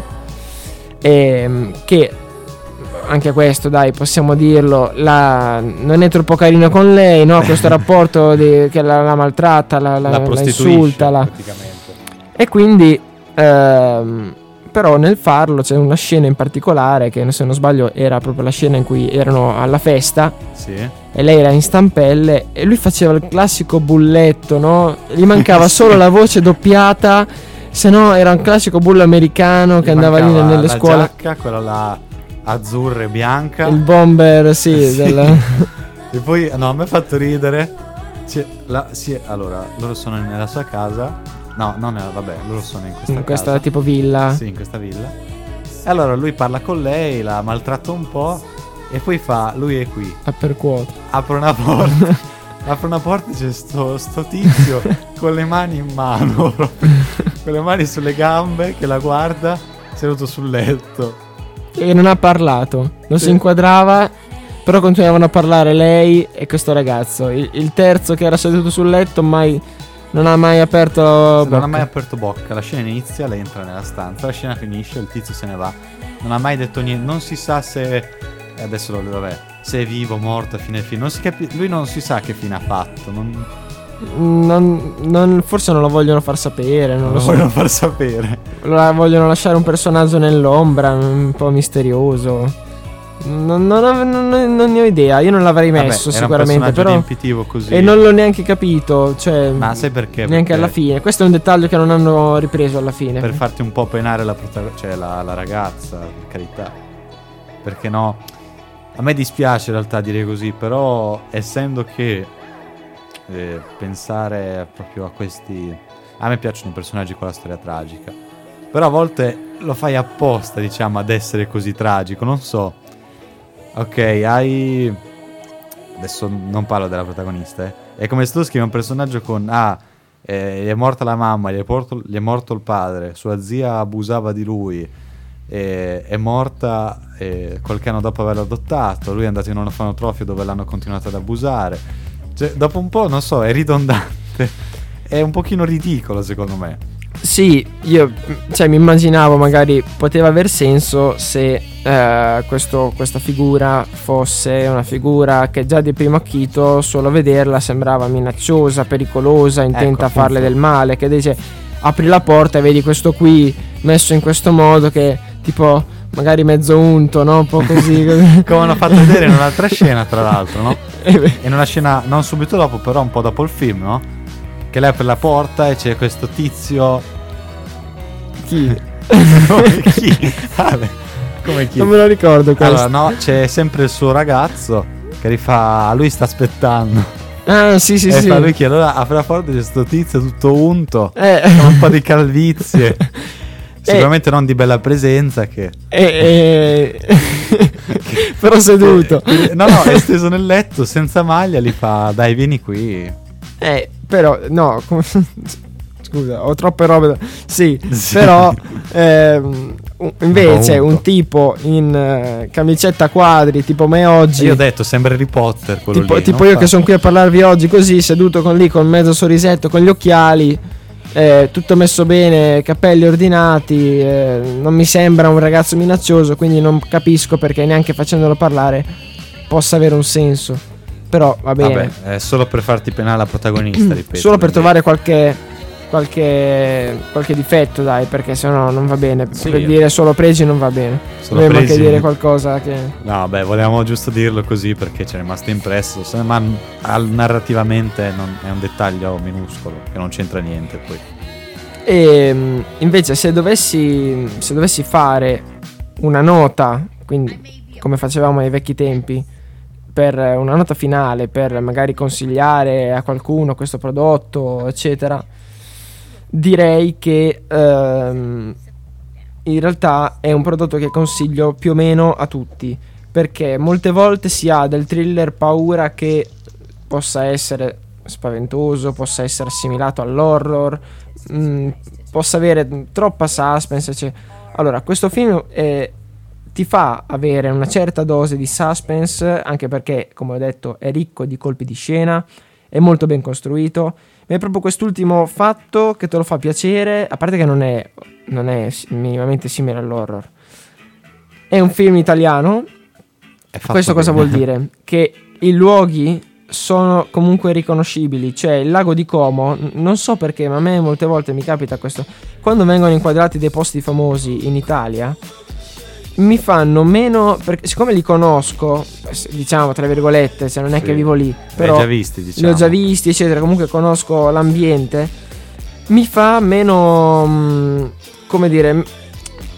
e che anche questo, dai, possiamo dirlo, non è troppo carino con lei, no? Questo rapporto che la maltratta, la prostituisce, la insulta, praticamente. E quindi però nel farlo c'è una scena in particolare che, se non sbaglio, era proprio la scena in cui erano alla festa, sì, e lei era in stampelle e lui faceva il classico bulletto, no? Gli mancava solo la voce doppiata, se no era un classico bullo americano che andava lì nelle scuole. La giacca, quella là azzurra e bianca, il bomber, sì, sì. E poi, no, a me ha fatto ridere, sì, allora loro sono nella sua casa, loro sono in questa casa, tipo villa, sì, in questa villa, e allora lui parla con lei, la maltratta un po', e poi fa, lui è qui, apre una porta, c'è sto tizio con le mani in mano, con le mani sulle gambe, che la guarda seduto sul letto e non ha parlato, non si inquadrava, però continuavano a parlare lei e questo ragazzo, il terzo che era seduto sul letto, non ha mai aperto bocca. La scena inizia, lei entra nella stanza, la scena finisce, il tizio se ne va, non ha mai detto niente, non si sa se... adesso se è vivo, morto, a fine film, lui non si sa che fine ha fatto. Forse non lo vogliono far sapere. Vogliono lasciare un personaggio nell'ombra, un po' misterioso. Non ne ho idea. Io non l'avrei messo, vabbè, sicuramente, però così. E non l'ho neanche capito. Cioè, ma sai perché? Neanche alla fine. Questo è un dettaglio che non hanno ripreso alla fine. Per farti un po' penare la ragazza, per carità. Perché no, a me dispiace in realtà dire così, però essendo che pensare proprio a questi... A me piacciono i personaggi con la storia tragica, però a volte lo fai apposta, diciamo, ad essere così tragico, non so. Ok, adesso non parlo della protagonista, È come se tu scrivi un personaggio con... gli è morta la mamma, gli è morto il padre, sua zia abusava di lui... è morta qualche anno dopo averlo adottato, lui è andato in un orfanotrofio dove l'hanno continuato ad abusare, cioè, dopo un po', non so, è ridondante, è un pochino ridicolo secondo me. Sì, io mi immaginavo, magari poteva aver senso se questa figura fosse una figura che già di primo acchito, solo vederla, sembrava minacciosa, pericolosa, intenta a farle del male, che dice apri la porta e vedi questo qui messo in questo modo che... tipo magari mezzo unto, no? Un po' così. Come hanno fatto vedere in un'altra scena, tra l'altro, no? In una scena non subito dopo, però un po' dopo il film, no? Che lei apre la porta e c'è questo tizio. Chi? Chi? Come chi? Non me lo ricordo questo. Allora, no, c'è sempre il suo ragazzo che rifà, lui sta aspettando. Ah, sì. E fa lui che allora apre la porta e c'è questo tizio tutto unto, con un po' di calvizie. Sicuramente non di bella presenza, che però seduto, no, è steso nel letto senza maglia, li fa dai vieni qui, però no, scusa, ho troppe robe sì. Però invece un tipo in camicetta quadri tipo me oggi, io ho detto sembra Harry Potter quello tipo, lì, tipo io che sono qui a parlarvi oggi così, seduto con il mezzo sorrisetto, con gli occhiali, tutto messo bene, capelli ordinati, non mi sembra un ragazzo minaccioso, quindi non capisco perché neanche facendolo parlare possa avere un senso. Però va bene. Vabbè, è solo per farti penare la protagonista, ripeto. Solo per trovare qualche difetto, dai, perché sennò non va bene. Sì, per dire solo pregi non va bene. Dovremmo anche dire qualcosa che... No, beh, volevamo giusto dirlo così perché ci è rimasto impresso, ma narrativamente è un dettaglio minuscolo che non c'entra niente poi. E invece se dovessi fare una nota, quindi come facevamo ai vecchi tempi, per una nota finale, per magari consigliare a qualcuno questo prodotto, eccetera, direi che in realtà è un prodotto che consiglio più o meno a tutti, perché molte volte si ha del thriller paura che possa essere spaventoso, possa essere assimilato all'horror, possa avere troppa suspense, cioè. Allora, questo film ti fa avere una certa dose di suspense, anche perché, come ho detto, è ricco di colpi di scena, è molto ben costruito. Ma è proprio quest'ultimo fatto che te lo fa piacere, a parte che non è minimamente simile all'horror. È un film italiano. Questo cosa vuol dire? Che i luoghi sono comunque riconoscibili, cioè il lago di Como, non so perché, ma a me molte volte mi capita questo. Quando vengono inquadrati dei posti famosi in Italia, mi fanno meno, perché siccome li conosco, diciamo tra virgolette, cioè non è che vivo lì, però già visti, diciamo. Li ho già visti, eccetera, comunque conosco l'ambiente, mi fa meno, come dire,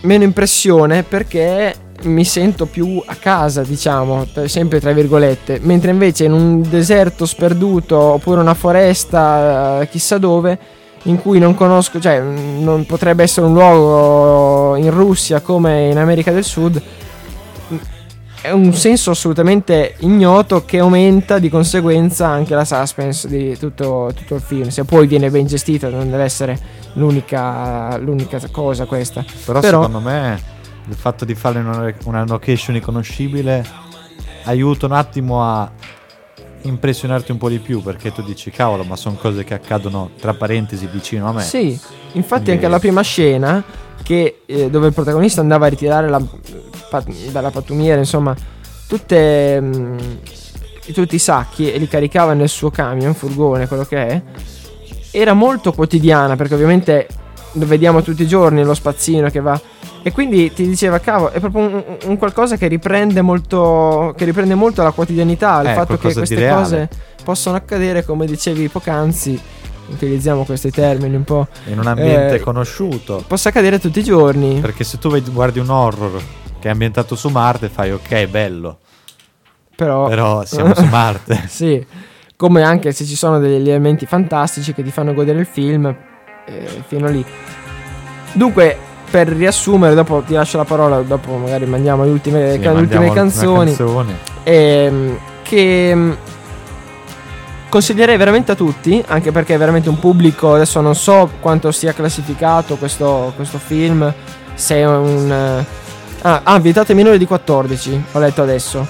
meno impressione, perché mi sento più a casa, diciamo, sempre tra virgolette, mentre invece in un deserto sperduto oppure una foresta chissà dove, in cui non conosco, cioè non potrebbe essere un luogo in Russia come in America del Sud, è un senso assolutamente ignoto che aumenta di conseguenza anche la suspense di tutto il film, se poi viene ben gestita non deve essere l'unica cosa questa. Però secondo me il fatto di fare una location riconoscibile aiuta un attimo a impressionarti un po' di più, perché tu dici cavolo, ma sono cose che accadono tra parentesi vicino a me. Sì, infatti. Quindi... anche alla prima scena che dove il protagonista andava a ritirare dalla pattumiera, insomma, tutti i sacchi e li caricava nel suo camion, furgone, quello che è, era molto quotidiana, perché ovviamente lo vediamo tutti i giorni lo spazzino che va, e quindi ti diceva cavolo, è proprio un qualcosa che riprende molto la quotidianità, il fatto che queste cose possono accadere, come dicevi poc'anzi, utilizziamo questi termini un po' in un ambiente conosciuto, possa accadere tutti i giorni, perché se tu guardi un horror che è ambientato su Marte fai ok, bello, però siamo su Marte. Sì, come anche se ci sono degli elementi fantastici che ti fanno godere il film fino lì. Dunque, per riassumere, dopo ti lascio la parola, dopo magari mandiamo le ultime, ultime canzoni, che consiglierei veramente a tutti, anche perché è veramente un pubblico, adesso non so quanto sia classificato questo film, se è un... vietate minore di 14, ho letto adesso,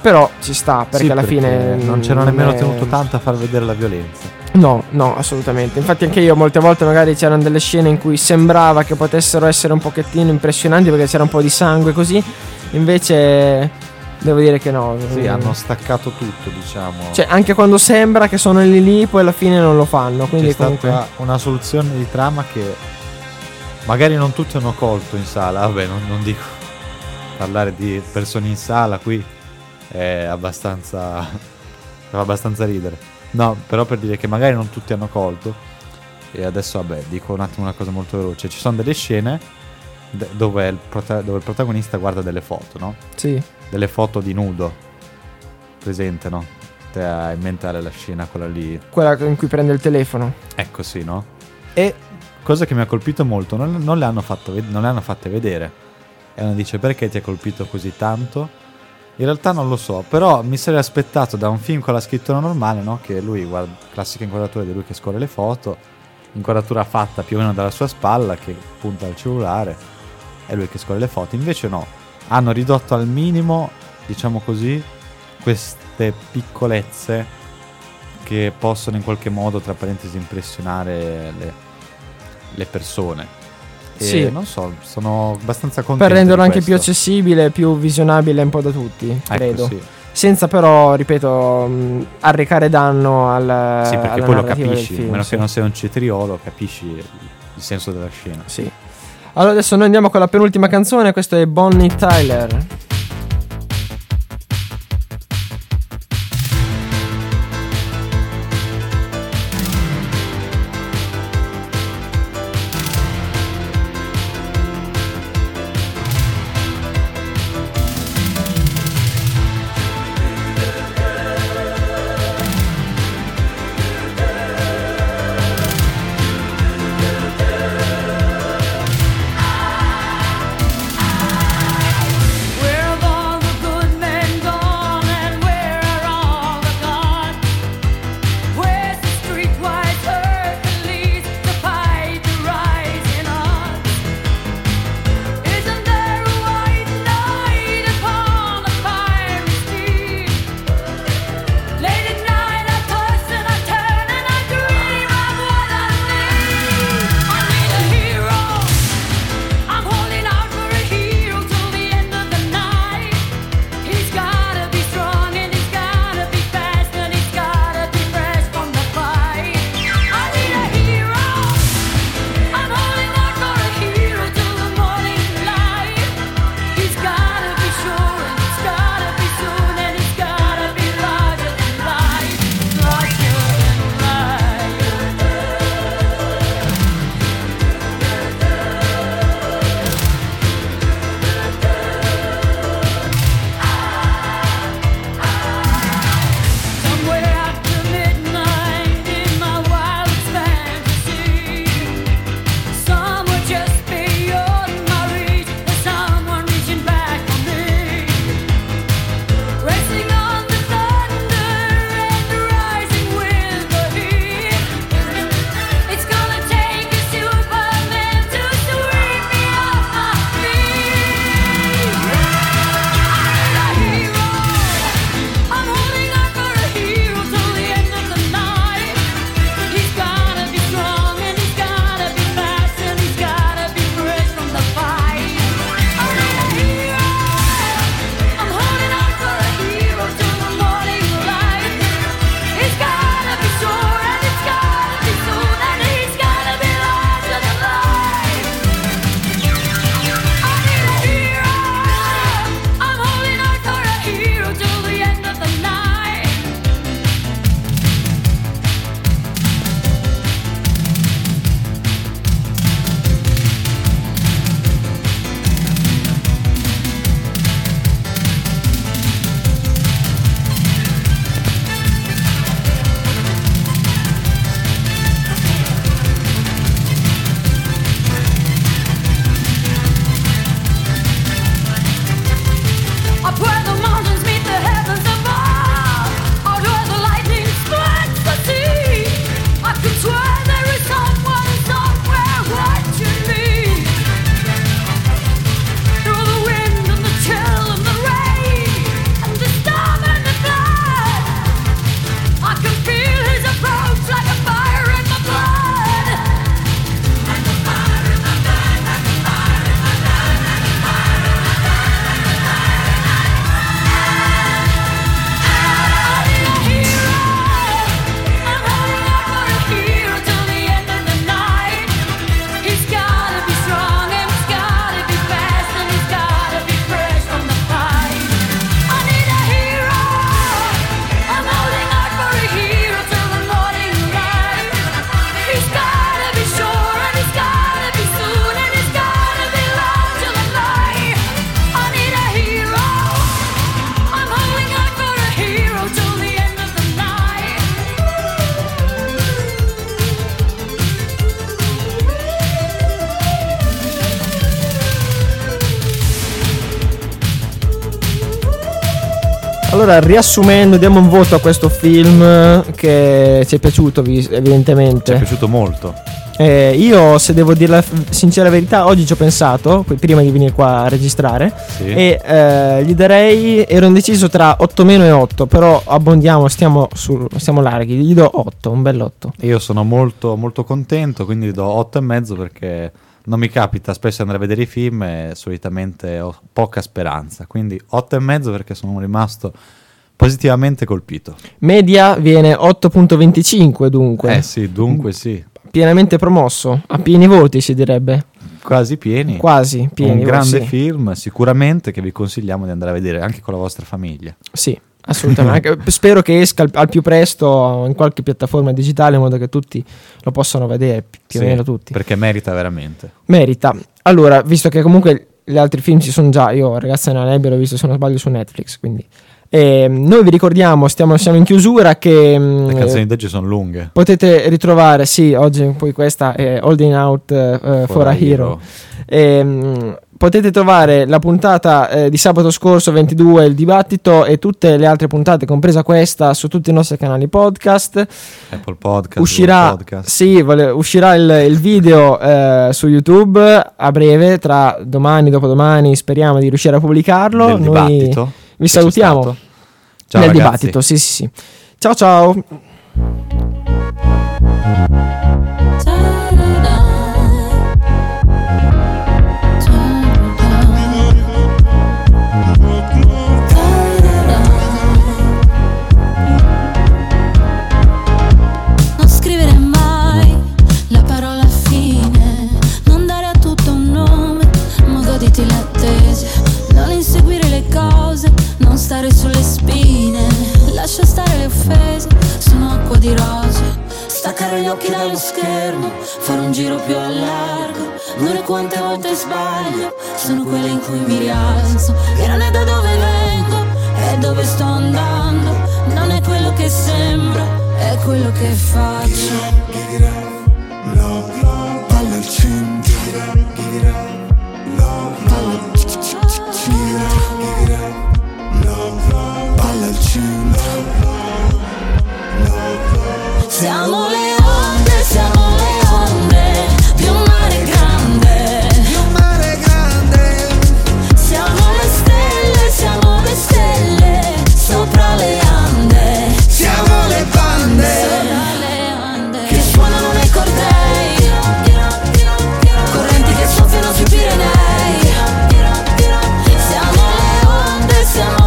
però ci sta, perché sì, alla fine... non c'era nemmeno tenuto tanto a far vedere la violenza. No, assolutamente. Infatti anche io molte volte magari c'erano delle scene in cui sembrava che potessero essere un pochettino impressionanti perché c'era un po' di sangue così, invece devo dire che no. Sì, hanno staccato tutto, diciamo. Cioè anche quando sembra che sono lì poi alla fine non lo fanno, quindi comunque una soluzione di trama che magari non tutti hanno colto in sala. Vabbè, non dico, parlare di persone in sala qui è abbastanza fa abbastanza ridere. No, però per dire che magari non tutti hanno colto. E adesso vabbè, dico un attimo una cosa molto veloce. Ci sono delle scene dove il protagonista guarda delle foto, no? Sì. Delle foto di nudo. Presente, no? Te a inventare la scena quella lì, quella in cui prende il telefono. Ecco, sì, no? E cosa che mi ha colpito molto, non le hanno fatte vedere. E uno dice perché ti ha colpito così tanto? In realtà non lo so, però mi sarei aspettato da un film con la scrittura normale, no? Che lui guarda, classica inquadratura di lui che scorre le foto, inquadratura fatta più o meno dalla sua spalla che punta al cellulare, è lui che scorre le foto. Invece no, hanno ridotto al minimo, diciamo così, queste piccolezze che possono in qualche modo, tra parentesi, impressionare le persone. E sì, non so, sono abbastanza contento per renderlo anche più accessibile, più visionabile un po' da tutti, credo. Ecco, sì. Senza però, ripeto, arrecare danno al sì, perché poi lo capisci, film, a meno sì. che non sei un cetriolo, capisci il senso della scena. Sì. Allora adesso noi andiamo con la penultima canzone, questo è Bonnie Tyler. Allora, riassumendo, diamo un voto a questo film che ci è piaciuto evidentemente. Ci è piaciuto molto. Io, se devo dire la sincera verità, oggi ci ho pensato prima di venire qua a registrare, sì. E gli darei, ero indeciso tra 8 meno e 8, però abbondiamo, stiamo larghi, gli do 8, un bel 8. Io sono molto molto contento, quindi gli do 8 e mezzo, perché non mi capita spesso andare a vedere i film e solitamente ho poca speranza, quindi 8 e mezzo, perché sono rimasto positivamente colpito. Media viene 8.25, dunque. Sì, dunque sì. Pienamente promosso, a pieni voti si direbbe. Quasi pieni. Un grande film, sicuramente, che vi consigliamo di andare a vedere anche con la vostra famiglia. Sì, assolutamente. Spero che esca al più presto in qualche piattaforma digitale, in modo che tutti lo possano vedere, più o meno tutti. Perché merita veramente. Merita. Allora, visto che comunque gli altri film ci sono già, io La Ragazza nella Nebbia l'ho visto, se non sbaglio, su Netflix, quindi... noi vi ricordiamo, siamo in chiusura, che le canzoni di oggi sono lunghe, potete ritrovare, sì, oggi poi questa è Holding Out for a Hero. Potete trovare la puntata di sabato scorso 22, il dibattito, e tutte le altre puntate, compresa questa, su tutti i nostri canali podcast. Apple Podcast uscirà, podcast. Sì, uscirà il video su YouTube a breve, tra domani, dopodomani, speriamo di riuscire a pubblicarlo. Del dibattito. Noi vi salutiamo nel dibattito, sì. Ciao. Non scrivere mai la parola fine, non dare a tutto un nome, ma goditi l'attesa, non inseguire le cose, non stare sulle spine, lascia stare le offese, sono acqua di rose. Staccare gli occhi dallo schermo, fare un giro più a largo, non è quante volte sbaglio, sono quelle in cui mi rialzo. E non è da dove vengo, è dove sto andando, non è quello che sembra, è quello che faccio. Palla al centro, palla palla al cielo. Siamo le onde, siamo le onde di un mare grande, di un mare grande. Siamo le stelle sopra le ande. Siamo le bande, sopra le ande, che suonano nei cordei, correnti che soffiano sui Pirenei. Siamo le onde, siamo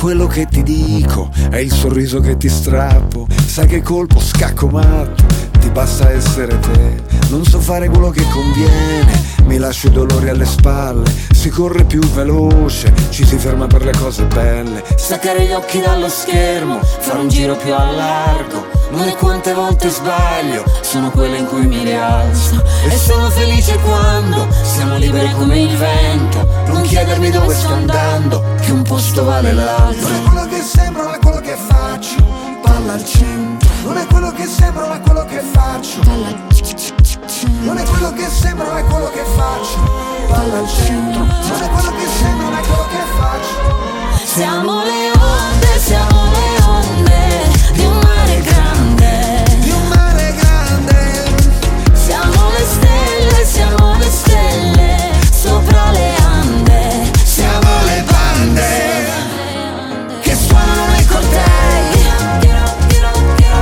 quello che ti dico, è il sorriso che ti strappo, sai che colpo, scacco matto, ti basta essere te. Non so fare quello che conviene, mi lascio i dolori alle spalle, si corre più veloce, ci si ferma per le cose belle. Staccare gli occhi dallo schermo, fare un giro più a largo, non è quante volte sbaglio, sono quelle in cui mi rialzo. E sono felice quando siamo liberi come il vento, non chiedermi dove sto andando, che un posto vale l'altro. Non è quello che sembro, non è quello che faccio, palla al centro. Non è quello che sembro, non è quello che faccio, palla al centro. Non è quello che sembro, non è quello che faccio, palla al centro. Non è quello che sembro, non è quello che faccio. Siamo le onde, siamo le onde di un mare grande, di un mare grande. Siamo le stelle sopra le ande. Siamo le bande che suonano nei cortei,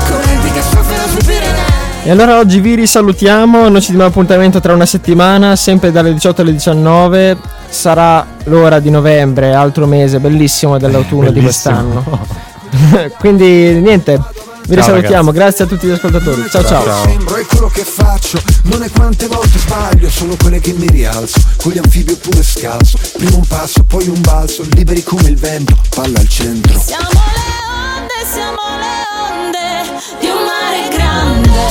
correnti che soffiano sui Pirenei. E allora oggi vi risalutiamo, noi ci diamo appuntamento tra una settimana, sempre dalle 18 alle 19, sarà l'ora di novembre, altro mese bellissimo dell'autunno, bellissimo. Di quest'anno. Quindi niente, vi risalutiamo, grazie a tutti gli ascoltatori, ciao. Sembro è quello che faccio, non è quante volte sbaglio, sono quelle che mi rialzo, con gli anfibi oppure scalzo, prima un passo, poi un balzo, liberi come il vento, palla al centro. Siamo le onde di un mare grande.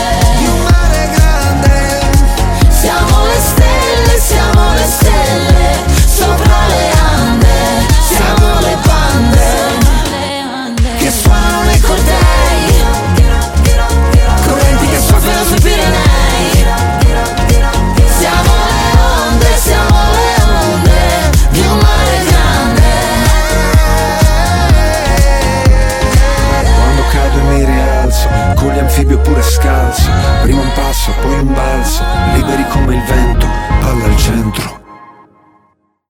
Siamo le stelle sopra le ande, siamo le bande che suonano nei cortei, correnti che soffiano sui Pirenei. Siamo le onde di un mare grande. oppure scalzi. Prima un passo,